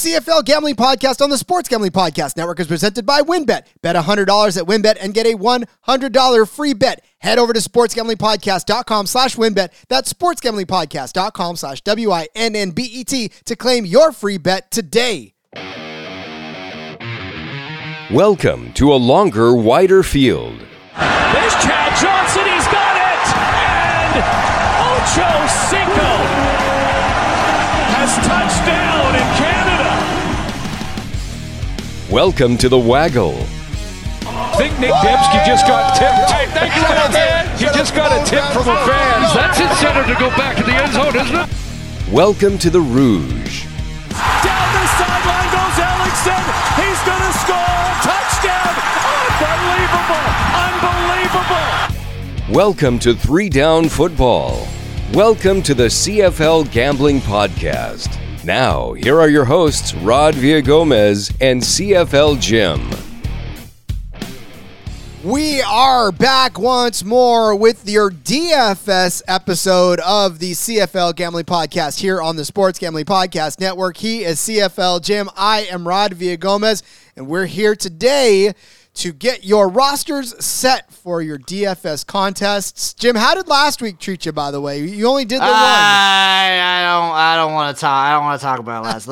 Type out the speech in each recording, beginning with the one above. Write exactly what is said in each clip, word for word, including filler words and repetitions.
C F L Gambling Podcast on the Sports Gambling Podcast Network is presented by WynnBET. Bet one hundred dollars at WynnBET and get a one hundred dollars free bet. Head over to sportsgamblingpodcast.com slash WynnBET. That's sportsgamblingpodcast.com slash W-I-N-N-B-E-T to claim your free bet today. Welcome to a longer, wider field. There's Chad Johnson. He's got it. And Ocho Cinco has touched down in Canada. Welcome to the Waggle. I think Nic Demski just got tipped. Hey, thanks to that man. He just got a tip from a fan. That's incentive to go back to the end zone, isn't it? Welcome to the Rouge. Down the sideline goes Erickson. He's going to score a touchdown. Unbelievable. Unbelievable. Welcome to Three Down Football. Welcome to the C F L Gambling Podcast. Now, here are your hosts, Rod Villagomez and C F L Jim. We are back once more with your D F S episode of the C F L Gambling Podcast here on the Sports Gambling Podcast Network. He is C F L Jim. I am Rod Villagomez, and we're here today to get your rosters set for your D F S contests. Jim, how did last week treat you, by the way? You only did the I, one. I don't I don't want to talk I don't want to talk about last.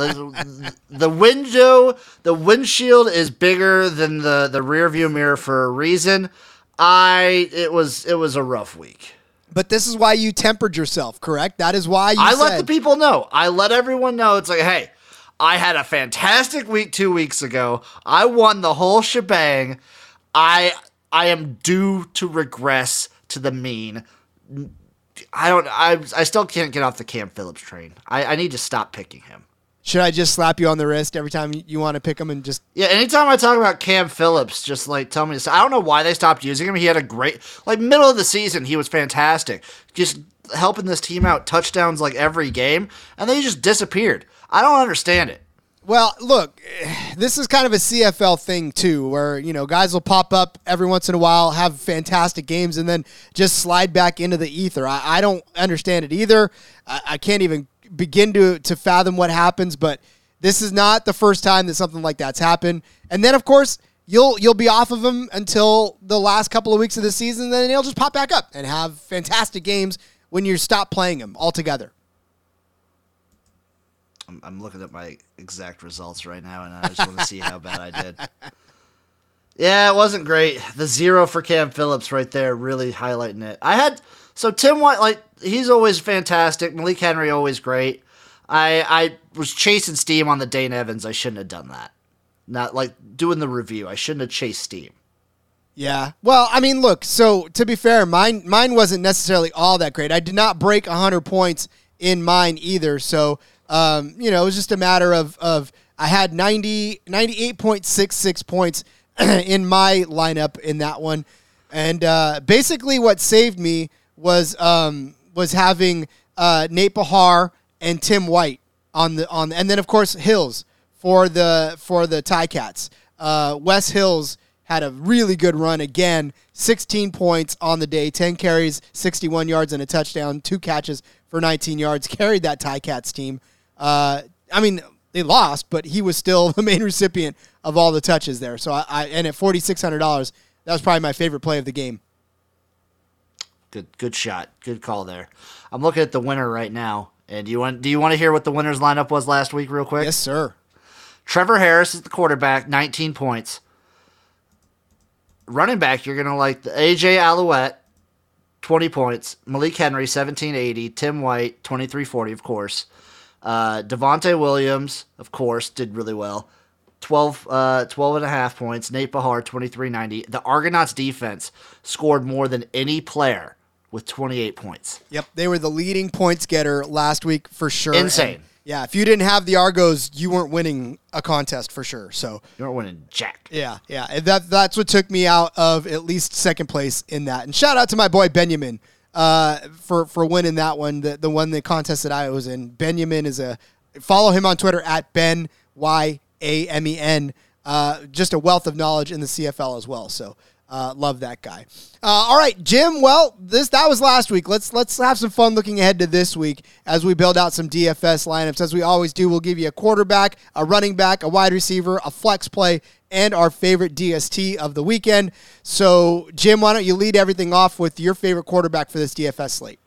The window, the windshield is bigger than the the rearview mirror for a reason. I it was it was a rough week. But this is why you tempered yourself, correct? That is why you I said, let the people know. I let everyone know. It's like, hey, I had a fantastic week two weeks ago. I won the whole shebang. I I am due to regress to the mean. I don't. I I still can't get off the Cam Phillips train. I, I need to stop picking him. Should I just slap you on the wrist every time you want to pick him and just... Yeah, anytime I talk about Cam Phillips, just, like, tell me this. I don't know why they stopped using him. He had a great... Like, middle of the season, he was fantastic. Just helping this team out, touchdowns, like, every game. And then he just disappeared. I don't understand it. Well, look, this is kind of a C F L thing, too, where, you know, guys will pop up every once in a while, have fantastic games, and then just slide back into the ether. I, I don't understand it either. I, I can't even... begin to to fathom what happens, but this is not the first time that something like that's happened. And then, of course, you'll you'll be off of him until the last couple of weeks of the season, then he'll just pop back up and have fantastic games when you stop playing him altogether. I'm, I'm looking at my exact results right now, and I just want to see how bad I did. Yeah, it wasn't great. The zero for Cam Phillips right there, really highlighting it. I had... So Tim White, like, he's always fantastic. Malik Henry, always great. I I was chasing steam on the Dane Evans. I shouldn't have done that. Not, like, doing the review. I shouldn't have chased steam. Yeah. Well, I mean, look, so to be fair, mine mine wasn't necessarily all that great. I did not break one hundred points in mine either. So, um, you know, it was just a matter of, of I had ninety, ninety-eight point six six points in my lineup in that one. And uh, basically what saved me was um was having uh, Nate Bahar and Tim White on the on the, and then of course Hills for the for the Ticats. Uh, Wes Hills had a really good run again, sixteen points on the day, ten carries, sixty-one yards and a touchdown, two catches for nineteen yards. Carried that Ticats team. Uh, I mean they lost, but he was still the main recipient of all the touches there. So I, I and at forty-six hundred dollars, that was probably my favorite play of the game. Good, good shot. Good call there. I'm looking at the winner right now. And do you want do you want to hear what the winner's lineup was last week real quick? Yes, sir. Trevor Harris is the quarterback, nineteen points. Running back, you're going to like the A J. Ouellette, twenty points. Malik Henry, seventeen eighty. Tim White, twenty-three forty, of course. Uh, Devontae Williams, of course, did really well. twelve, uh, twelve and a half points. Nate Bahar, twenty-three ninety. The Argonauts defense scored more than any player with twenty-eight points. Yep, they were the leading points getter last week for sure. Insane. And yeah, if you didn't have the Argos, you weren't winning a contest for sure. So you weren't winning jack. Yeah, yeah. And that that's what took me out of at least second place in that. And shout out to my boy Benjamin uh, for for winning that one, the the one the contest that I was in. Benjamin is a follow him on Twitter at Ben Y A M E N. Uh, just a wealth of knowledge in the C F L as well. So Uh, love that guy. Uh, all right, Jim. Well, this that was last week. Let's let's have some fun looking ahead to this week as we build out some D F S lineups. As we always do, we'll give you a quarterback, a running back, a wide receiver, a flex play, and our favorite D S T of the weekend. So, Jim, why don't you lead everything off with your favorite quarterback for this D F S slate?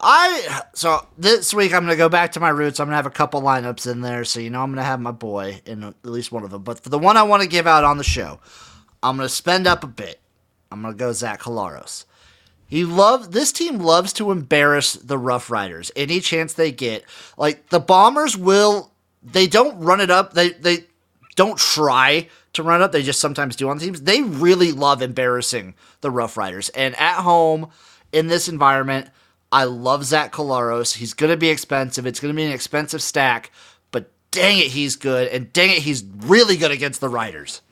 I so this week I'm gonna go back to my roots. I'm gonna have a couple lineups in there, so you know I'm gonna have my boy in at least one of them. But for the one I want to give out on the show, I'm gonna spend up a bit. I'm gonna go Zach Collaros. He love this team loves to embarrass the Rough Riders any chance they get. Like the Bombers will, they don't run it up. They they don't try to run it up. They just sometimes do on teams. They really love embarrassing the Rough Riders, and at home in this environment. I love Zach Collaros. He's going to be expensive. It's going to be an expensive stack, but dang it, he's good, and dang it, he's really good against the Riders.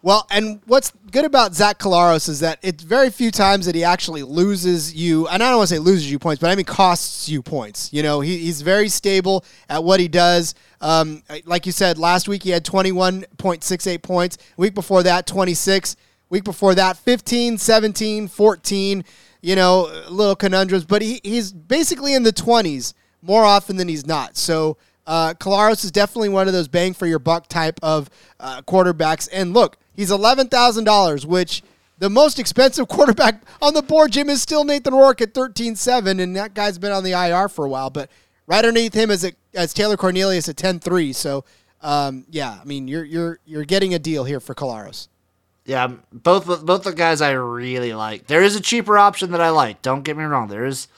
Well, and what's good about Zach Collaros is that it's very few times that he actually loses you, and I don't want to say loses you points, but I mean costs you points. You know, he, he's very stable at what he does. Um, like you said, last week he had twenty-one point six eight points. Week before that, twenty-six. Week before that, fifteen, seventeen, fourteen. You know, little conundrums, but he, he's basically in the twenties more often than he's not. So uh, Collaros is definitely one of those bang-for-your-buck type of uh, quarterbacks. And look, he's eleven thousand dollars, which the most expensive quarterback on the board, Jim, is still Nathan Rourke at thirteen seven, and that guy's been on the I R for a while. But right underneath him is, a, is Taylor Cornelius at ten three. So, um, yeah, I mean, you're you're you're getting a deal here for Collaros. Yeah, both both the guys I really like. There is a cheaper option that I like. Don't get me wrong. There is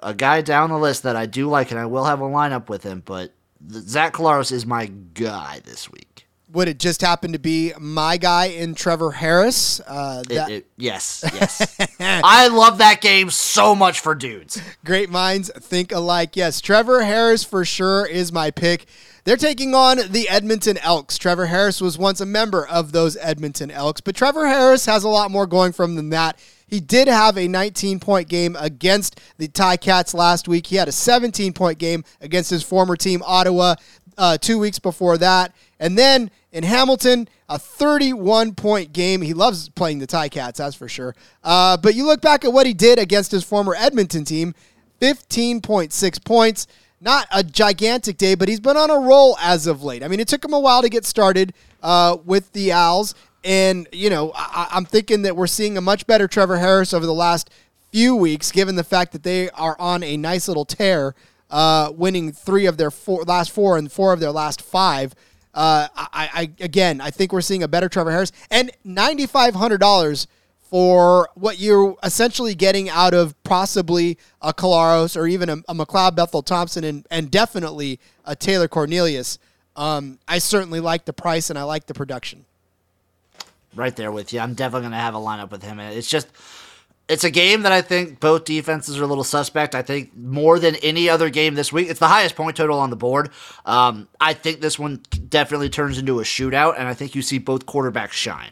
a guy down the list that I do like, and I will have a lineup with him, but Zach Collaros is my guy this week. Would it just happen to be my guy in Trevor Harris? Uh, that- it, it, yes, yes. I love that game so much for dudes. Great minds think alike. Yes, Trevor Harris for sure is my pick. They're taking on the Edmonton Elks. Trevor Harris was once a member of those Edmonton Elks, but Trevor Harris has a lot more going for him than that. He did have a nineteen-point game against the Ticats last week. He had a seventeen-point game against his former team, Ottawa, uh, two weeks before that. And then in Hamilton, a thirty-one-point game. He loves playing the Ticats, that's for sure. Uh, but you look back at what he did against his former Edmonton team, fifteen point six points. Not a gigantic day, but he's been on a roll as of late. I mean, it took him a while to get started uh, with the Owls, and, you know, I- I'm thinking that we're seeing a much better Trevor Harris over the last few weeks, given the fact that they are on a nice little tear, uh, winning three of their four, last four and four of their last five. Uh, I-, I again, I think we're seeing a better Trevor Harris, and nine thousand five hundred dollars for what you're essentially getting out of possibly a Collaros or even a, a McLeod Bethel Thompson and, and definitely a Taylor Cornelius. Um, I certainly like the price and I like the production. Right there with you. I'm definitely going to have a lineup with him. It's just, it's a game that I think both defenses are a little suspect. I think more than any other game this week, it's the highest point total on the board. Um, I think this one definitely turns into a shootout, and I think you see both quarterbacks shine.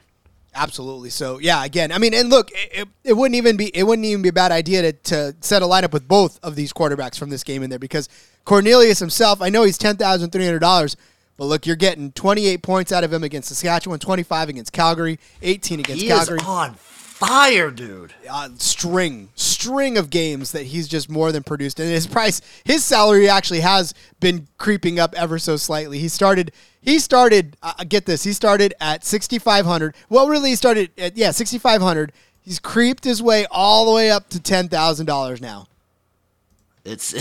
Absolutely. So yeah, again, I mean, and look, it, it wouldn't even be it wouldn't even be a bad idea to, to set a lineup with both of these quarterbacks from this game in there, because Cornelius himself, I know he's ten thousand three hundred dollars, but look, you're getting twenty eight points out of him against Saskatchewan, twenty five against Calgary, eighteen against he Calgary. He's on fire, dude. Uh, string string of games that he's just more than produced, and his price, his salary actually has been creeping up ever so slightly. He started. He started, uh, get this, he started at sixty-five hundred. Well, really, he started at, yeah, sixty-five hundred. He's creeped his way all the way up to ten thousand dollars now. It's,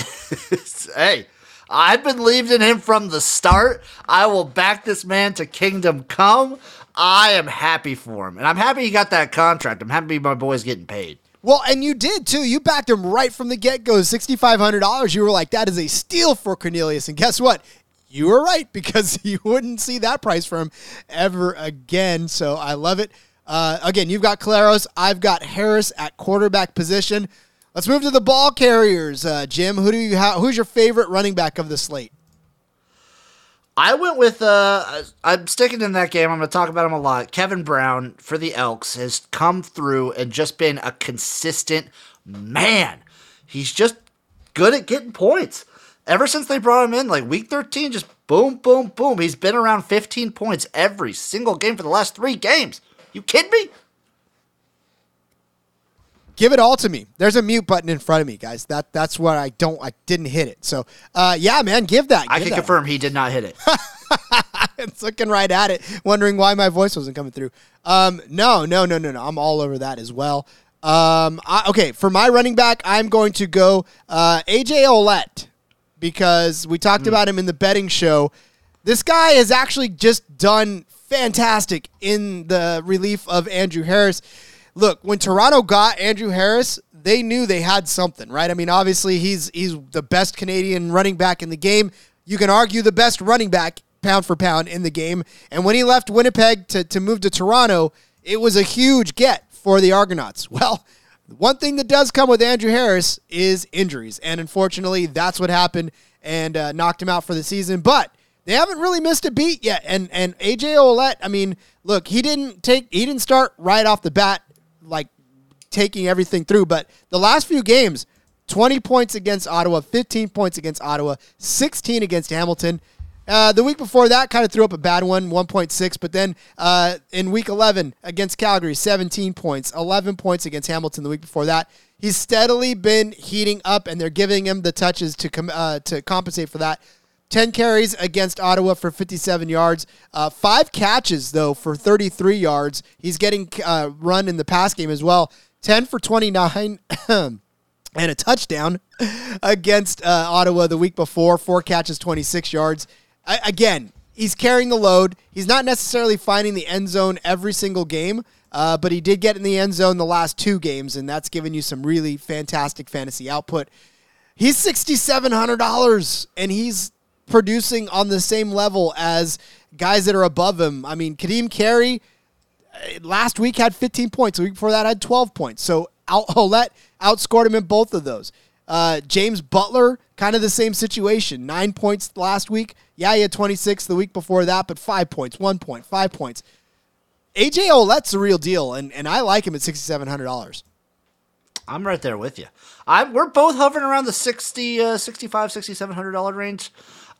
it's, hey, I believed in him from the start. I will back this man to kingdom come. I am happy for him. And I'm happy he got that contract. I'm happy my boy's getting paid. Well, and you did, too. You backed him right from the get-go, six thousand five hundred dollars. You were like, that is a steal for Cornelius. And guess what? You were right, because you wouldn't see that price for him ever again. So I love it. Uh, again, you've got Collaros. I've got Harris at quarterback position. Let's move to the ball carriers, uh, Jim. Who do you have? Who's your favorite running back of the slate? I went with. Uh, I'm sticking in that game. I'm going to talk about him a lot. Kevin Brown for the Elks has come through and just been a consistent man. He's just good at getting points. Ever since they brought him in, like week thirteen, just boom, boom, boom. He's been around fifteen points every single game for the last three games. You kidding me? give it all to me. There's a mute button in front of me, guys. That that's what I don't. I didn't hit it. So, uh, yeah, man, give that. Give I can that confirm one. He did not hit it. It's looking right at it, wondering why my voice wasn't coming through. Um, no, no, no, no, no. I'm all over that as well. Um, I, okay, for my running back, I'm going to go uh, A J. Ouellette because we talked mm. about him in the betting show. This guy has actually just done fantastic in the relief of Andrew Harris. Look, when Toronto got Andrew Harris, they knew they had something, right? I mean, obviously, he's he's the best Canadian running back in the game. You can argue the best running back pound for pound in the game. And when he left Winnipeg to, to move to Toronto, it was a huge get for the Argonauts. Well, one thing that does come with Andrew Harris is injuries. And unfortunately, that's what happened and uh, knocked him out for the season. But they haven't really missed a beat yet. And and A J. Ouellette, I mean, look, he didn't take he didn't start right off the bat, like taking everything through. But the last few games, twenty points against Ottawa, fifteen points against Ottawa, sixteen against Hamilton. Uh, the week before that, kind of threw up a bad one, one point six. But then uh, in week eleven against Calgary, seventeen points, eleven points against Hamilton the week before that. He's steadily been heating up, and they're giving him the touches to com- uh, to compensate for that. ten carries against Ottawa for fifty-seven yards. Uh, five catches, though, for thirty-three yards. He's getting uh, run in the pass game as well. ten for twenty-nine. And a touchdown against uh, Ottawa the week before. Four catches, twenty-six yards. I, again, he's carrying the load. He's not necessarily finding the end zone every single game, uh, but he did get in the end zone the last two games, and that's given you some really fantastic fantasy output. He's six thousand seven hundred dollars, and he's producing on the same level as guys that are above him. I mean, Kadeem Carey last week had fifteen points. The week before that had twelve points. So Ouellette outscored him in both of those. Uh, James Butler, kind of the same situation. Nine points last week. Yeah, he had twenty-six the week before that, but five points, one point, five points. A J. Ouellette's the real deal, and, and I like him at six thousand seven hundred dollars. I'm right there with you. I We're both hovering around the sixty, uh, six thousand five hundred dollars, six thousand seven hundred dollars range.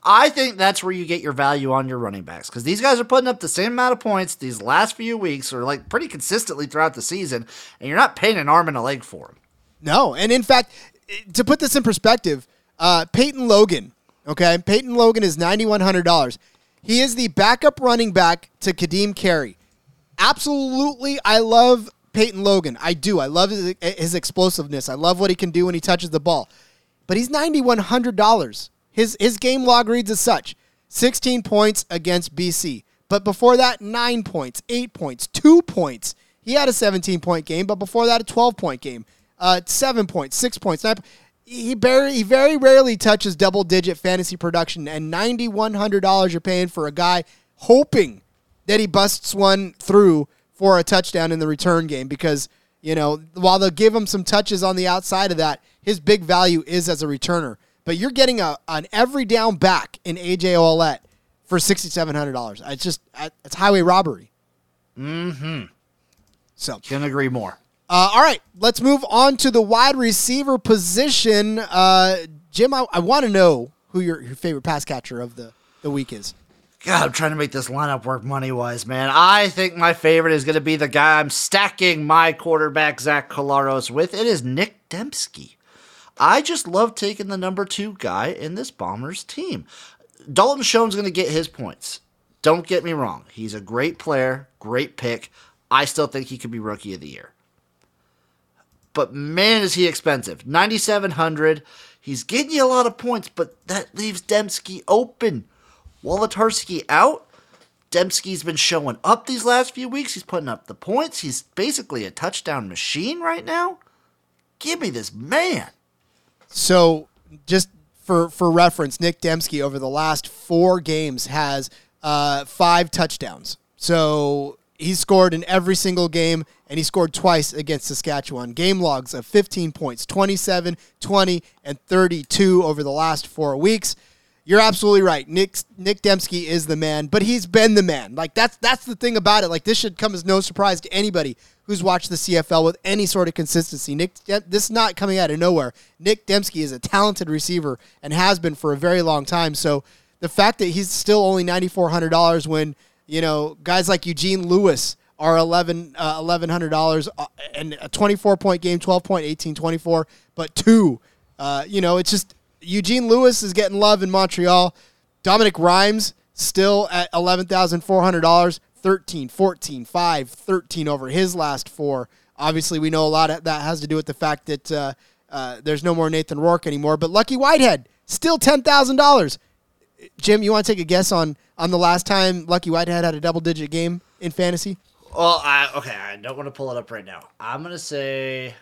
I think that's where you get your value on your running backs because these guys are putting up the same amount of points these last few weeks or like pretty consistently throughout the season, and you're not paying an arm and a leg for them. No, and in fact, to put this in perspective, uh, Peyton Logan, okay? Peyton Logan is nine thousand one hundred dollars. He is the backup running back to Kadeem Carey. Absolutely, I love Peyton Logan. I do. I love his, his explosiveness. I love what he can do when he touches the ball. But he's nine thousand one hundred dollars. His his game log reads as such, sixteen points against B C. But before that, nine points, eight points, two points. He had a seventeen-point game, but before that, a twelve-point game. Uh, seven points, six points. Nine po- he, barely, he very rarely touches double-digit fantasy production, and nine thousand one hundred dollars you're paying for a guy hoping that he busts one through for a touchdown in the return game because, you know, while they'll give him some touches on the outside of that, his big value is as a returner. But you're getting a an every down back in A J. Ouellette for six thousand seven hundred dollars. It's just, it's highway robbery. Mm-hmm. So. Couldn't agree more. Uh, all right, let's move on to the wide receiver position. Uh, Jim, I, I want to know who your, your favorite pass catcher of the, the week is. God, I'm trying to make this lineup work money-wise, man. I think my favorite is going to be the guy I'm stacking my quarterback, Zach Collaros, with. It is Nic Demski. I just love taking the number two guy in this Bombers team. Dalton Schoen's going to get his points. Don't get me wrong. He's a great player, great pick. I still think he could be Rookie of the Year. But man, is he expensive. nine thousand seven hundred dollars. He's getting you a lot of points, but that leaves Demski open. Wolitarski out. Dembski's been showing up these last few weeks. He's putting up the points. He's basically a touchdown machine right now. Give me this man. So, just for, for reference, Nic Demski over the last four games has uh, five touchdowns. So, he scored in every single game, and he scored twice against Saskatchewan. Game logs of fifteen points, twenty-seven, twenty, and thirty-two over the last four weeks. You're absolutely right. Nick Nic Demski is the man, but he's been the man. Like, that's that's the thing about it. Like, this should come as no surprise to anybody who's watched the C F L with any sort of consistency. Nick, this is not coming out of nowhere. Nic Demski is a talented receiver and has been for a very long time. So the fact that he's still only nine thousand four hundred dollars when, you know, guys like Eugene Lewis are eleven uh, eleven hundred dollars and a twenty-four point game, twelve point, eighteen, twenty-four, but two. Uh, you know, it's just Eugene Lewis is getting love in Montreal. Dominic Rimes still at eleven thousand four hundred dollars, thirteen, fourteen, five, thirteen over his last four. Obviously, we know a lot of that has to do with the fact that uh, uh, there's no more Nathan Rourke anymore, but Lucky Whitehead, still ten thousand dollars. Jim, you want to take a guess on, on the last time Lucky Whitehead had a double-digit game in fantasy? Well, I, okay, I don't want to pull it up right now. I'm going to say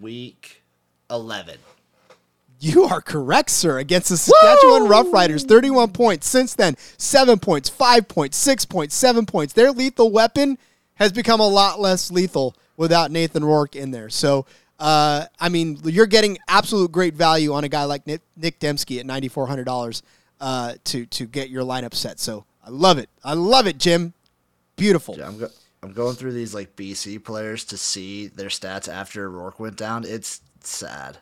week eleven. You are correct, sir, against the Saskatchewan Woo! Rough Riders. thirty-one points. Since then, seven points, five points, six points, seven points. Their lethal weapon has become a lot less lethal without Nathan Rourke in there. So, uh, I mean, you're getting absolute great value on a guy like Nic, Nic Demski at nine thousand four hundred dollars uh, to, to get your lineup set. So, I love it. I love it, Jim. Beautiful. Yeah, I'm, go- I'm going through these, like, B C players to see their stats after Rourke went down. It's sad.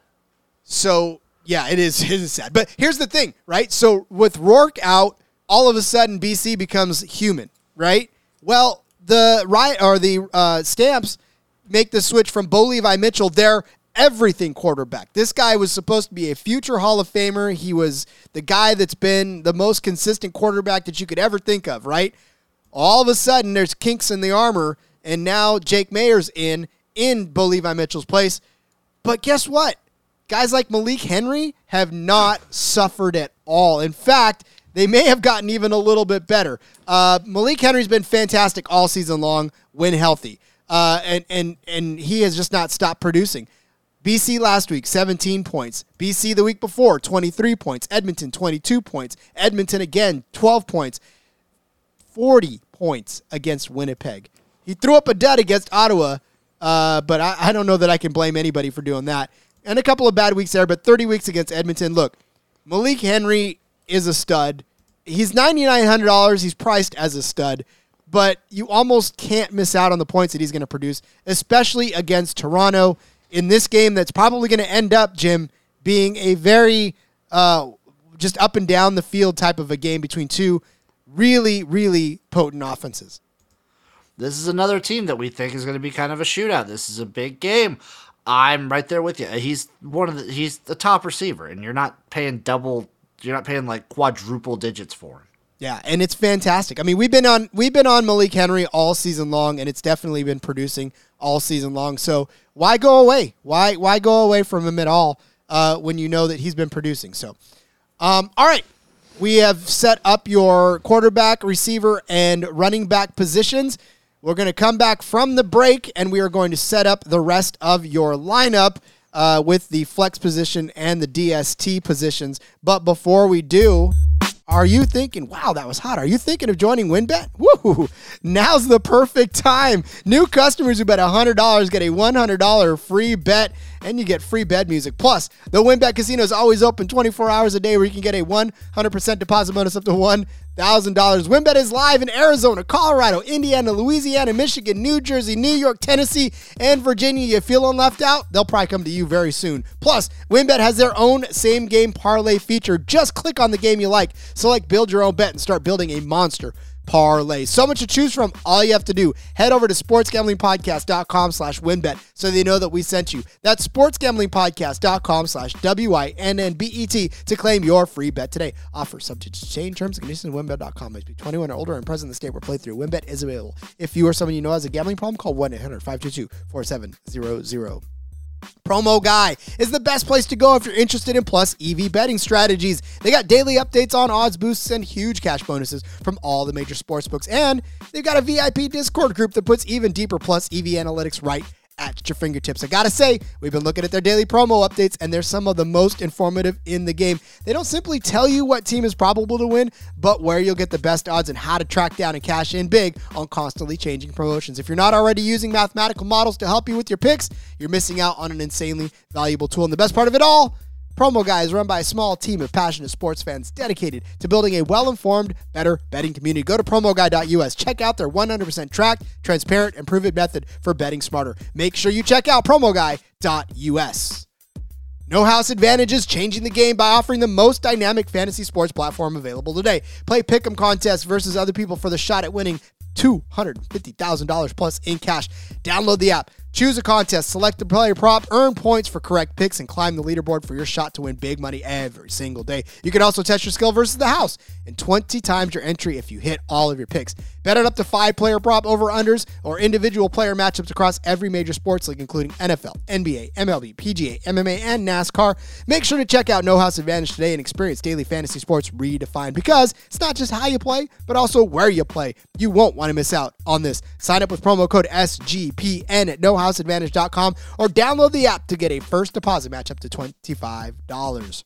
So, yeah, it is, it is sad. But here's the thing, right? So, with Rourke out, all of a sudden, B C becomes human, right? Well, the riot, or the uh, Stamps make the switch from Bo Levi Mitchell, their everything quarterback. This guy was supposed to be a future Hall of Famer. He was the guy that's been the most consistent quarterback that you could ever think of, right? All of a sudden, there's kinks in the armor, and now Jake Mayer's in, in Bo Levi Mitchell's place. But guess what? Guys like Malik Henry have not suffered at all. In fact, they may have gotten even a little bit better. Uh, Malik Henry's been fantastic all season long when healthy, uh, and, and, and he has just not stopped producing. B C last week, seventeen points. B C the week before, twenty-three points. Edmonton, twenty-two points. Edmonton again, twelve points. forty points against Winnipeg. He threw up a dud against Ottawa, uh, but I, I don't know that I can blame anybody for doing that. And a couple of bad weeks there, but thirty weeks against Edmonton. Look, Malik Henry is a stud. He's nine thousand nine hundred dollars. He's priced as a stud, but you almost can't miss out on the points that he's going to produce, especially against Toronto in this game that's probably going to end up, Jim, being a very uh, just up and down the field type of a game between two really, really potent offenses. This is another team that we think is going to be kind of a shootout. This is a big game. I'm right there with you. He's one of the, he's the top receiver, and you're not paying double, you're not paying like quadruple digits for him. Yeah, and it's fantastic. I mean, we've been on we've been on Malik Henry all season long, and it's definitely been producing all season long. So why go away? Why why go away from him at all uh, when you know that he's been producing? So, um, all right, we have set up your quarterback, receiver, and running back positions. We're going to come back from the break, and we are going to set up the rest of your lineup uh, with the flex position and the D S T positions. But before we do, are you thinking, wow, that was hot. Are you thinking of joining WynnBET? Woo! Now's the perfect time. New customers who bet one hundred dollars get a one hundred dollars free bet, and you get free bed music. Plus, the WynnBET Casino is always open twenty-four hours a day, where you can get a one hundred percent deposit bonus up to one thousand dollars. WynnBET is live in Arizona, Colorado, Indiana, Louisiana, Michigan, New Jersey, New York, Tennessee, and Virginia. You feeling left out? They'll probably come to you very soon. Plus, WynnBET has their own same-game parlay feature. Just click on the game you like, select Build Your Own Bet, and start building a monster parlay. So much to choose from. All you have to do, head over to sportsgamblingpodcast.com slash WynnBET so they know that we sent you. That's sportsgamblingpodcast.com slash W-I-N-N-B-E-T to claim your free bet today. Offer subject to change, terms and conditions at WynnBET dot com. Must be twenty-one or older and present in the state where playthrough. WynnBET is available. If you or someone you know has a gambling problem, call one eight hundred five two two four seven zero zero. Promo Guy is the best place to go if you're interested in plus E V betting strategies. They got daily updates on odds boosts and huge cash bonuses from all the major sportsbooks. And they've got a V I P Discord group that puts even deeper plus E V analytics right at your fingertips. I gotta say, we've been looking at their daily promo updates, and they're some of the most informative in the game. They don't simply tell you what team is probable to win, but where you'll get the best odds and how to track down and cash in big on constantly changing promotions. If you're not already using mathematical models to help you with your picks, you're missing out on an insanely valuable tool. And the best part of it all, Promo Guy is run by a small team of passionate sports fans dedicated to building a well-informed, better betting community. Go to promo guy dot U S. Check out their one hundred percent tracked, transparent, and proven method for betting smarter. Make sure you check out promo guy dot U S. No House Advantage is changing the game by offering the most dynamic fantasy sports platform available today. Play pick'em contests versus other people for the shot at winning two hundred fifty thousand dollars plus in cash. Download the app, choose a contest, select the player prop, earn points for correct picks, and climb the leaderboard for your shot to win big money every single day. You can also test your skill versus the house and twenty times your entry if you hit all of your picks. Bet on up to five player prop over-unders or individual player matchups across every major sports league, including N F L, N B A, M L B, P G A, M M A, and NASCAR. Make sure to check out No House Advantage today and experience daily fantasy sports redefined, because it's not just how you play, but also where you play. You won't want to miss out on this. Sign up with promo code S G P N at no house house advantage dot com or download the app to get a first deposit match up to twenty-five dollars.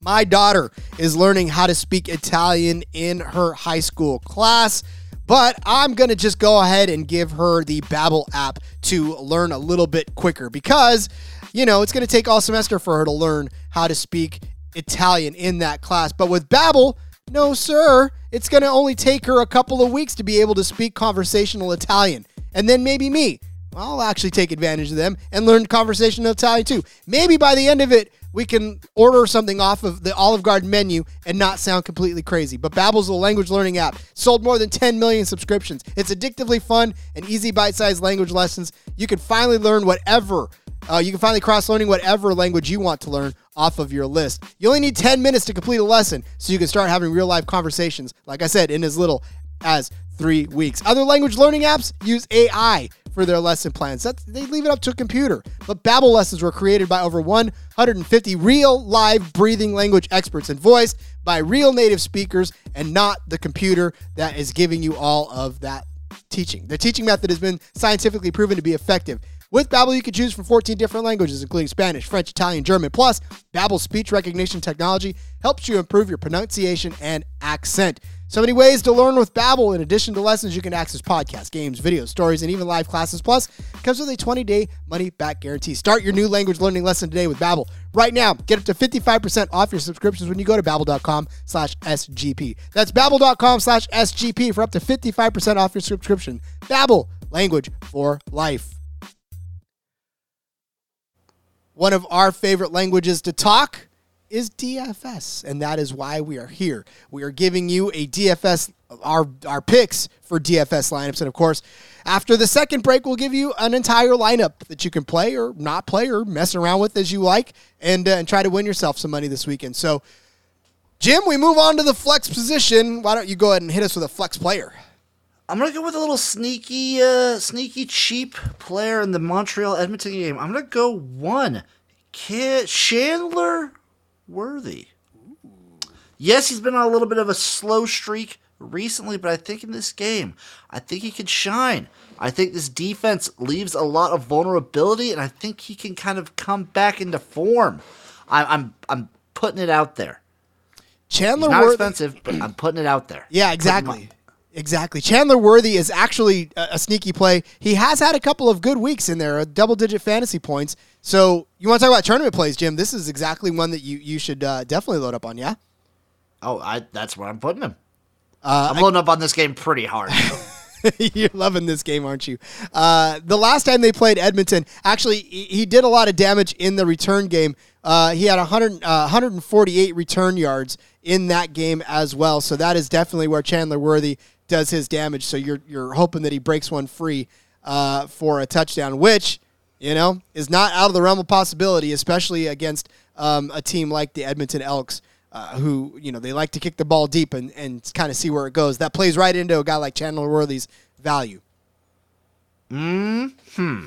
My daughter is learning how to speak Italian in her high school class, but I'm going to just go ahead and give her the Babbel app to learn a little bit quicker, because, you know, it's going to take all semester for her to learn how to speak Italian in that class. But with Babbel, no sir, it's going to only take her a couple of weeks to be able to speak conversational Italian. And then maybe me, I'll actually take advantage of them and learn conversational Italian too. Maybe by the end of it, we can order something off of the Olive Garden menu and not sound completely crazy. But Babbel's a language learning app. Sold more than ten million subscriptions. It's addictively fun and easy bite-sized language lessons. You can finally learn whatever. Uh, you can finally cross-learning whatever language you want to learn off of your list. You only need ten minutes to complete a lesson, so you can start having real-life conversations, like I said, in as little as three weeks. Other language learning apps use A I for their lesson plans. That's, they leave it up to a computer. But Babbel lessons were created by over one hundred fifty real, live, breathing language experts and voiced by real native speakers and not the computer that is giving you all of that teaching. The teaching method has been scientifically proven to be effective. With Babbel, you can choose from fourteen different languages, including Spanish, French, Italian, German. Plus, Babbel's speech recognition technology helps you improve your pronunciation and accent. So many ways to learn with Babbel. In addition to lessons, you can access podcasts, games, videos, stories, and even live classes. Plus, it comes with a twenty-day money-back guarantee. Start your new language learning lesson today with Babbel. Right now, get up to fifty-five percent off your subscriptions when you go to babbel dot com slash S G P. That's babbel dot com slash S G P for up to fifty-five percent off your subscription. Babbel, language for life. One of our favorite languages to talk is D F S, and that is why we are here. We are giving you a D F S, our our picks for D F S lineups, and of course, after the second break, we'll give you an entire lineup that you can play or not play or mess around with as you like, and uh, and try to win yourself some money this weekend. So, Jim, we move on to the flex position. Why don't you go ahead and hit us with a flex player? I'm going to go with a little sneaky, uh, sneaky cheap player in the Montreal-Edmonton game. I'm going to go one. Can- Chandler Worthy. Yes, he's been on a little bit of a slow streak recently, but I think in this game, I think he could shine. I think this defense leaves a lot of vulnerability, and I think he can kind of come back into form. I- I'm I'm putting it out there. Chandler Worthy. Not expensive, but I'm putting it out there. Yeah, exactly. Exactly. Chandler Worthy is actually a, a sneaky play. He has had a couple of good weeks in there, double-digit fantasy points. So you want to talk about tournament plays, Jim? This is exactly one that you, you should uh, definitely load up on, yeah? Oh, I that's where I'm putting him. Uh, I'm I, loading up on this game pretty hard. You're loving this game, aren't you? Uh, the last time they played Edmonton, actually, he, he did a lot of damage in the return game. Uh, he had one hundred, uh, one forty-eight return yards in that game as well. So that is definitely where Chandler Worthy does his damage, so you're you're hoping that he breaks one free uh, for a touchdown, which, you know, is not out of the realm of possibility, especially against um, a team like the Edmonton Elks, uh, who, you know, they like to kick the ball deep and, and kind of see where it goes. That plays right into a guy like Chandler Worthy's value. Mm-hmm.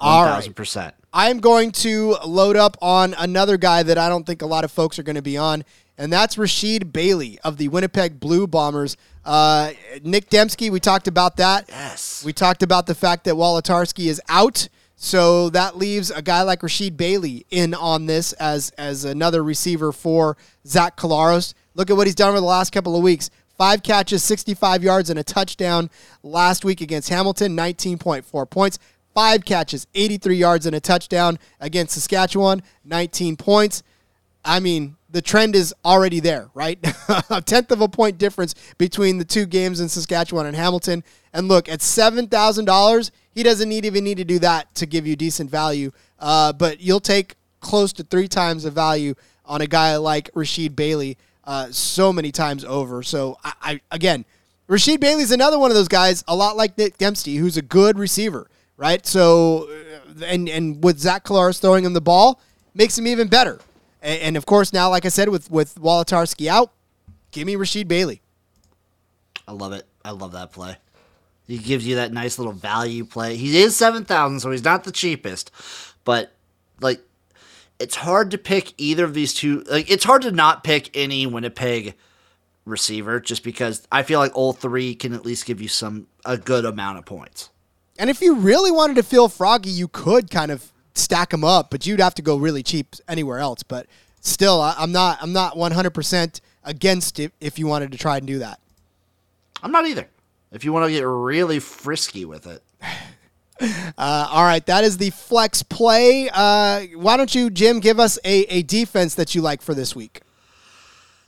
All right. one thousand percent. I'm going to load up on another guy that I don't think a lot of folks are going to be on, and that's Rashid Bailey of the Winnipeg Blue Bombers. Uh, Nic Demski, we talked about that. Yes. We talked about the fact that Wolitarski is out, so that leaves a guy like Rashid Bailey in on this as, as another receiver for Zach Collaros. Look at what he's done over the last couple of weeks. Five catches, sixty-five yards, and a touchdown last week against Hamilton, nineteen point four points. Five catches, eighty-three yards, and a touchdown against Saskatchewan, nineteen points. I mean, the trend is already there, right? A tenth of a point difference between the two games in Saskatchewan and Hamilton. And look, at seven thousand dollars, he doesn't need, even need to do that to give you decent value. Uh, but you'll take close to three times the value on a guy like Rashid Bailey uh, so many times over. So, I, I again, Rashid Bailey's another one of those guys, a lot like Nic Demski, who's a good receiver, right? So, and and with Zach Collaros throwing him the ball, makes him even better. And, and of course, now, like I said, with, with Wolitarski out, give me Rashid Bailey. I love it. I love that play. He gives you that nice little value play. He is seven thousand dollars, so he's not the cheapest. But, like, it's hard to pick either of these two. Like, it's hard to not pick any Winnipeg receiver just because I feel like all three can at least give you some a good amount of points. And if you really wanted to feel froggy, you could kind of stack them up, but you'd have to go really cheap anywhere else. But still, I'm not I'm not one hundred percent against it if you wanted to try and do that. I'm not either. If you want to get really frisky with it. Uh, all right, that is the flex play. Uh, why don't you, Jim, give us a, a defense that you like for this week?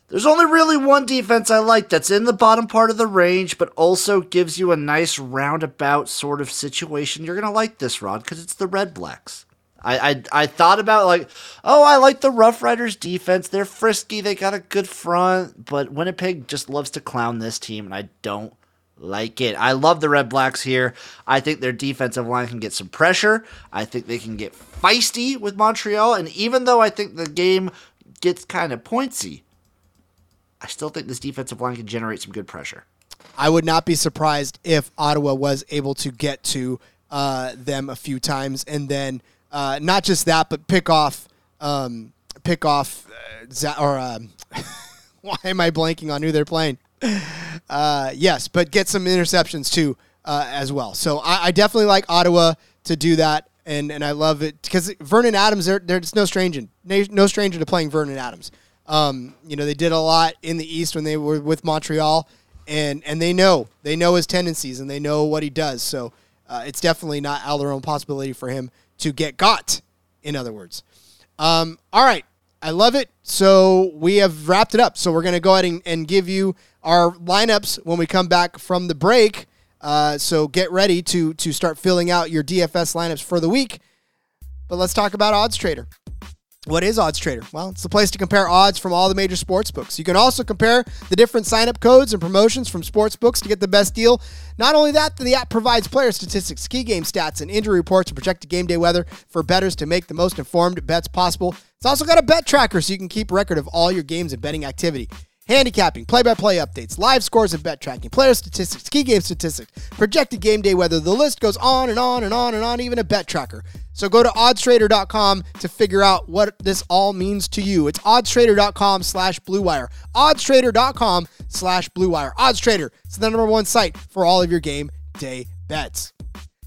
There's only really one defense I like that's in the bottom part of the range, but also gives you a nice roundabout sort of situation. You're going to like this, Rod, because it's the Red Blacks. I, I I thought about, like, oh, I like the Rough Riders defense. They're frisky. They got a good front, but Winnipeg just loves to clown this team, and I don't like it. I love the Red Blacks here. I think their defensive line can get some pressure. I think they can get feisty with Montreal. And even though I think the game gets kind of pointsy, I still think this defensive line can generate some good pressure. I would not be surprised if Ottawa was able to get to uh, them a few times. And then uh, not just that, but pick off, um, pick off, uh, or um, why am I blanking on who they're playing? Uh, yes, but get some interceptions too uh, as well. So I, I definitely like Ottawa to do that, and, and I love it because Vernon Adams, they're, they're just no stranger, no stranger to playing Vernon Adams. Um, you know, they did a lot in the East when they were with Montreal, and, and they know they know his tendencies and they know what he does. So uh, it's definitely not out of their own possibility for him to get got. In other words, um, all right. I love it. So we have wrapped it up. So we're going to go ahead and, and give you our lineups when we come back from the break. Uh, so get ready to to start filling out your D F S lineups for the week. But let's talk about Odds Trader. What is Odds Trader? Well, it's the place to compare odds from all the major sports books. You can also compare the different sign-up codes and promotions from sports books to get the best deal. Not only that, the app provides player statistics, key game stats, and injury reports and projected game day weather for bettors to make the most informed bets possible. It's also got a bet tracker so you can keep record of all your games and betting activity. Handicapping, play-by-play updates, live scores and bet tracking, player statistics, key game statistics, projected game day weather. The list goes on and on and on and on, even a bet tracker. So go to odds trader dot com to figure out what this all means to you. It's odds trader dot com slash BlueWire. odds trader dot com slash BlueWire. OddsTrader is the number one site for all of your game day bets.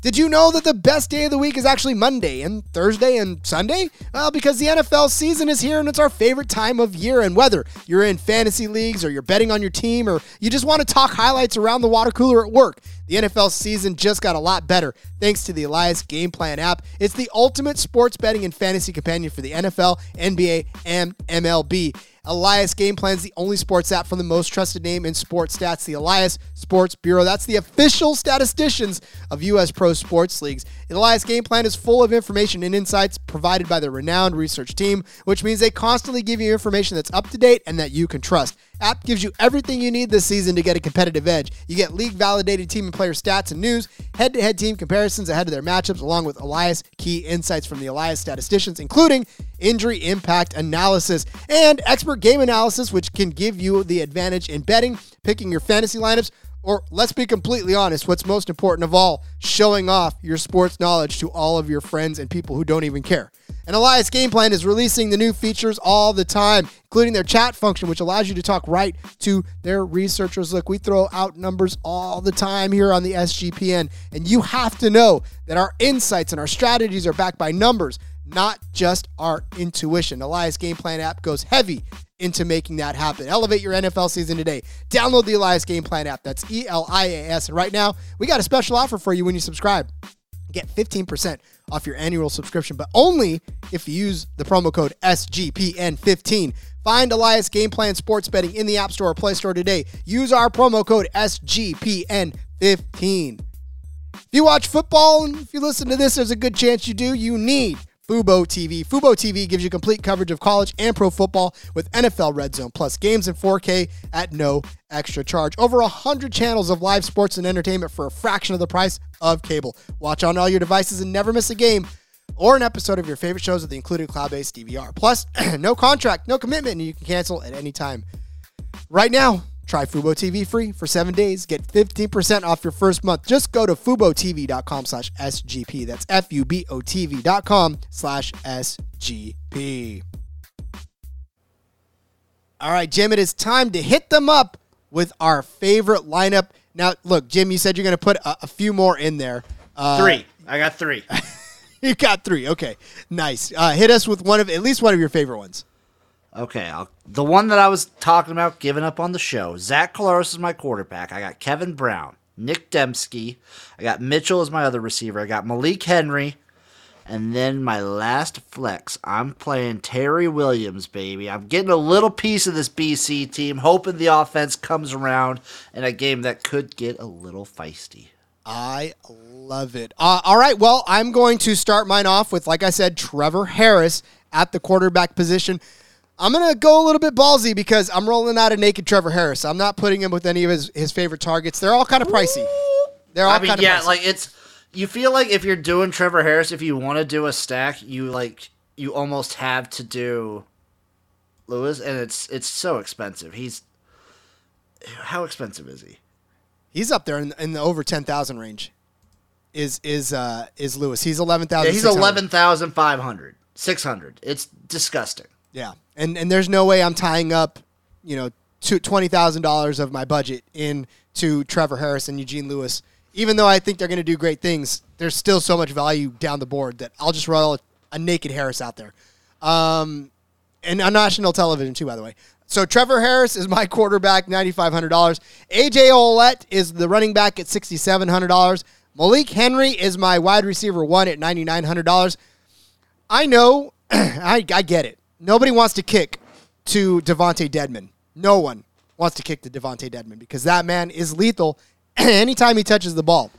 Did you know that the best day of the week is actually Monday and Thursday and Sunday? Well, because the N F L season is here and it's our favorite time of year. And whether you're in fantasy leagues or you're betting on your team or you just want to talk highlights around the water cooler at work, the N F L season just got a lot better thanks to the Elias Game Plan app. It's the ultimate sports betting and fantasy companion for the N F L, N B A, and M L B. Elias Game Plan is the only sports app from the most trusted name in sports stats, the Elias Sports Bureau. That's the official statisticians of U S pro sports leagues. The Elias Game Plan is full of information and insights provided by the renowned research team, which means they constantly give you information that's up to date and that you can trust. App gives you everything you need this season to get a competitive edge. You get league-validated team and player stats and news, head-to-head team comparisons ahead of their matchups, along with Elias key insights from the Elias statisticians, including injury impact analysis and expert game analysis, which can give you the advantage in betting, picking your fantasy lineups, or let's be completely honest, what's most important of all, showing off your sports knowledge to all of your friends and people who don't even care. And Elias Game Plan is releasing the new features all the time, including their chat function, which allows you to talk right to their researchers. Look, we throw out numbers all the time here on the S G P N, and you have to know that our insights and our strategies are backed by numbers, not just our intuition. Elias Game Plan app goes heavy into making that happen. Elevate your N F L season today. Download the Elias Game Plan app. That's E L I A S. And right now, we got a special offer for you when you subscribe. Get fifteen percent off your annual subscription, but only if you use the promo code S G P N fifteen. Find Elias Game Plan Sports Betting in the App Store or Play Store today. Use our promo code S G P N fifteen. If you watch football and if you listen to this, there's a good chance you do. You need Fubo T V. Fubo T V gives you complete coverage of college and pro football with N F L Red Zone, plus games in four K at no extra charge. Over one hundred channels of live sports and entertainment for a fraction of the price of cable. Watch on all your devices and never miss a game or an episode of your favorite shows with the included cloud-based D V R. Plus, no contract, no commitment, and you can cancel at any time. Right now, try Fubo T V free for seven days. Get fifteen percent off your first month. Just go to FuboTV.com slash SGP. That's F U B O T V dot com slash S G P. All right, Jim, it is time to hit them up with our favorite lineup. Now, look, Jim, you said you're going to put a, a few more in there. Uh, three. I got three. You got three. Okay, nice. Uh, hit us with one of at least one of your favorite ones. Okay, I'll, the one that I was talking about giving up on the show. Zach Collaros is my quarterback. I got Kevin Brown, Nic Demski. I got Mitchell as my other receiver. I got Malik Henry. And then my last flex, I'm playing Terry Williams, baby. I'm getting a little piece of this B C team, hoping the offense comes around in a game that could get a little feisty. I love it. Uh, all right, well, I'm going to start mine off with, like I said, Trevor Harris at the quarterback position. I'm going to go a little bit ballsy because I'm rolling out a naked Trevor Harris. I'm not putting him with any of his, his favorite targets. They're all kind of pricey. They're all I mean, kind of yeah, pricey. Like it's, you feel like if you're doing Trevor Harris, if you want to do a stack, you like you almost have to do Lewis, and it's it's so expensive. He's how expensive is he? He's up there in, in the over ten thousand range. Is is uh is Lewis? He's eleven thousand. Yeah, he's eleven thousand five hundred, six hundred. It's disgusting. Yeah. And and there's no way I'm tying up, you know, twenty thousand dollars of my budget into Trevor Harris and Eugene Lewis. Even though I think they're going to do great things, there's still so much value down the board that I'll just roll a naked Harris out there. Um, and on national television, too, by the way. So Trevor Harris is my quarterback, nine thousand five hundred dollars. A J. Ouellette is the running back at six thousand seven hundred dollars. Malik Henry is my wide receiver one at nine thousand nine hundred dollars. I know, I, I get it. Nobody wants to kick to Devontae Deadman. No one wants to kick to Devontae Deadman because that man is lethal anytime he touches the ball.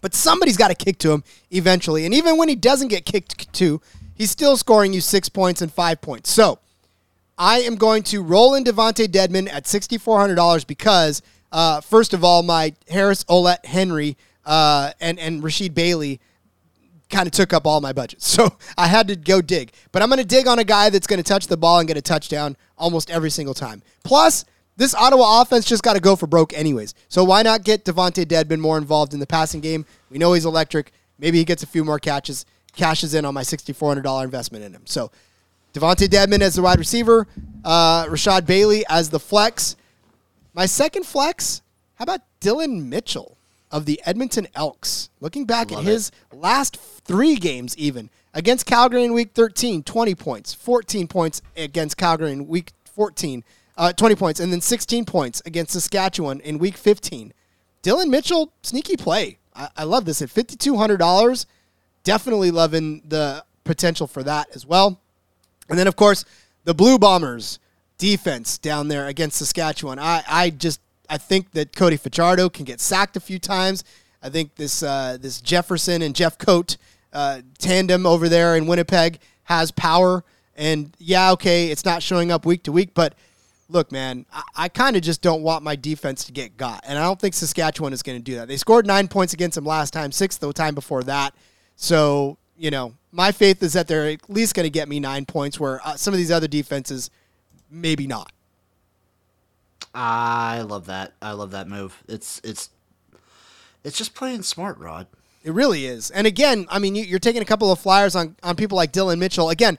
But somebody's got to kick to him eventually. And even when he doesn't get kicked to, he's still scoring you six points and five points. So I am going to roll in Devontae Deadman at six thousand four hundred dollars because, uh, first of all, my Harris, Ouellette, Henry, uh, and, and Rashid Bailey kind of took up all my budget. So I had to go dig. But I'm going to dig on a guy that's going to touch the ball and get a touchdown almost every single time. Plus, this Ottawa offense just got to go for broke anyways. So why not get Devontae Deadman more involved in the passing game? We know he's electric. Maybe he gets a few more catches, cashes in on my six thousand four hundred dollars investment in him. So Devontae Deadman as the wide receiver, uh, Rashid Bailey as the flex. My second flex, how about Dillon Mitchell of the Edmonton Elks? Looking back Love at his it. last three games even, against Calgary in week thirteen, twenty points, fourteen points against Calgary in week fourteen, uh, twenty points, and then sixteen points against Saskatchewan in week fifteen. Dillon Mitchell, sneaky play. I, I love this at five thousand two hundred dollars. Definitely loving the potential for that as well. And then, of course, the Blue Bombers defense down there against Saskatchewan. I, I just... I think that Cody Fajardo can get sacked a few times. I think this uh, this Jefferson and Jeff Coate uh, tandem over there in Winnipeg has power. And, yeah, okay, it's not showing up week to week. But, look, man, I, I kind of just don't want my defense to get got. And I don't think Saskatchewan is going to do that. They scored nine points against them last time, six the time before that. So, you know, my faith is that they're at least going to get me nine points where uh, some of these other defenses maybe not. I love that. I love that move. It's it's it's just playing smart, Rod. It really is. And again, I mean, you're taking a couple of flyers on, on people like Dillon Mitchell. Again,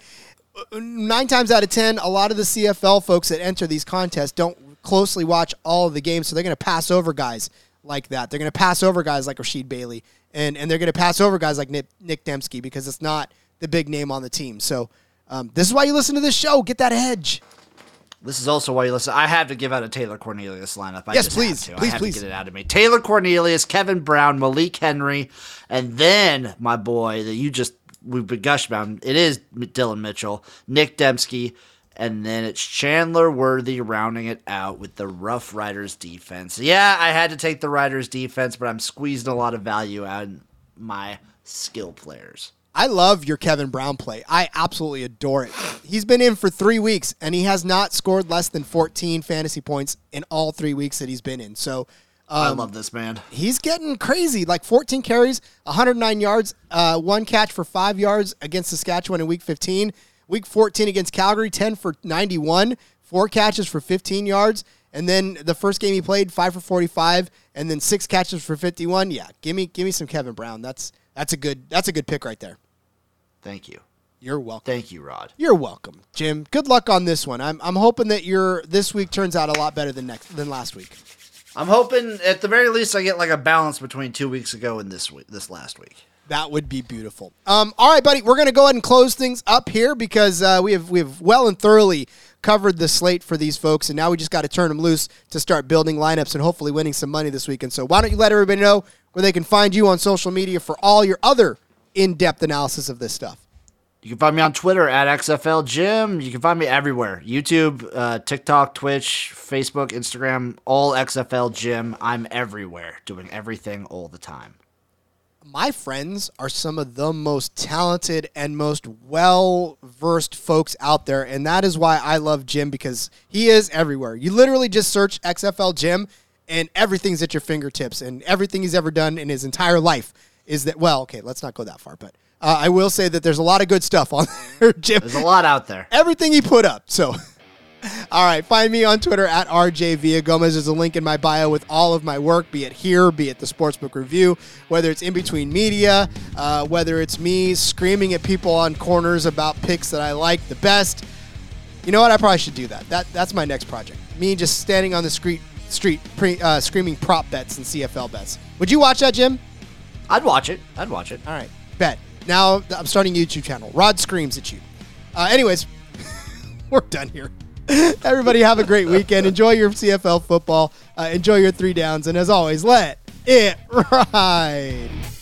nine times out of ten, a lot of the C F L folks that enter these contests don't closely watch all of the games, so they're going to pass over guys like that. They're going to pass over guys like Rashid Bailey, and, and they're going to pass over guys like Nic, Nic Demski because it's not the big name on the team. So um, this is why you listen to this show. Get that edge. This is also why you listen. I have to give out a Taylor Cornelius lineup. I yes, just please, have to. please, I have please. to get it out of me. Taylor Cornelius, Kevin Brown, Malik Henry, and then my boy that you just we've been gushed about. It is Dillon Mitchell, Nic Demski, and then it's Chandler Worthy rounding it out with the Rough Riders defense. Yeah, I had to take the Riders defense, but I'm squeezing a lot of value out of my skill players. I love your Kevin Brown play. I absolutely adore it. He's been in for three weeks, and he has not scored less than fourteen fantasy points in all three weeks that he's been in. So um, I love this man. He's getting crazy. Like fourteen carries, one hundred nine yards, uh, one catch for five yards against Saskatchewan in week fifteen. Week fourteen against Calgary, ten for ninety-one, four catches for fifteen yards. And then the first game he played, five for forty-five, and then six catches for fifty-one. Yeah, give me give me some Kevin Brown. That's that's a good that's a good pick right there. Thank you. You're welcome. Thank you, Rod. You're welcome, Jim. Good luck on this one. I'm I'm hoping that your this week turns out a lot better than next than last week. I'm hoping at the very least I get like a balance between two weeks ago and this week, this last week. That would be beautiful. Um, all right, buddy, we're going to go ahead and close things up here because uh, we have we have well and thoroughly covered the slate for these folks, and now we just got to turn them loose to start building lineups and hopefully winning some money this weekend. So why don't you let everybody know where they can find you on social media for all your other in-depth analysis of this stuff? You can find me on Twitter at X F L Jim. You can find me everywhere. YouTube, uh, TikTok, Twitch, Facebook, Instagram, all X F L Jim. I'm everywhere, doing everything all the time. My friends are some of the most talented and most well-versed folks out there, and that is why I love Jim, because he is everywhere. You literally just search X F L Jim, and everything's at your fingertips, and everything he's ever done in his entire life is that, well, okay, let's not go that far, but uh, I will say that there's a lot of good stuff on there, Jim. There's a lot out there. Everything he put up, so... All right, find me on Twitter at R J Villagomez. There's a link in my bio with all of my work, be it here, be it the Sportsbook Review, whether it's in between media, uh, whether it's me screaming at people on corners about picks that I like the best. You know what? I probably should do that. That that's my next project. Me just standing on the street, street pre, uh, screaming prop bets and C F L bets. Would you watch that, Jim? I'd watch it. I'd watch it. All right, bet. Now I'm starting a YouTube channel. Rod screams at you. Uh, anyways, we're done here. Everybody have a great weekend. Enjoy your C F L football. Uh, enjoy your three downs. And as always, let it ride.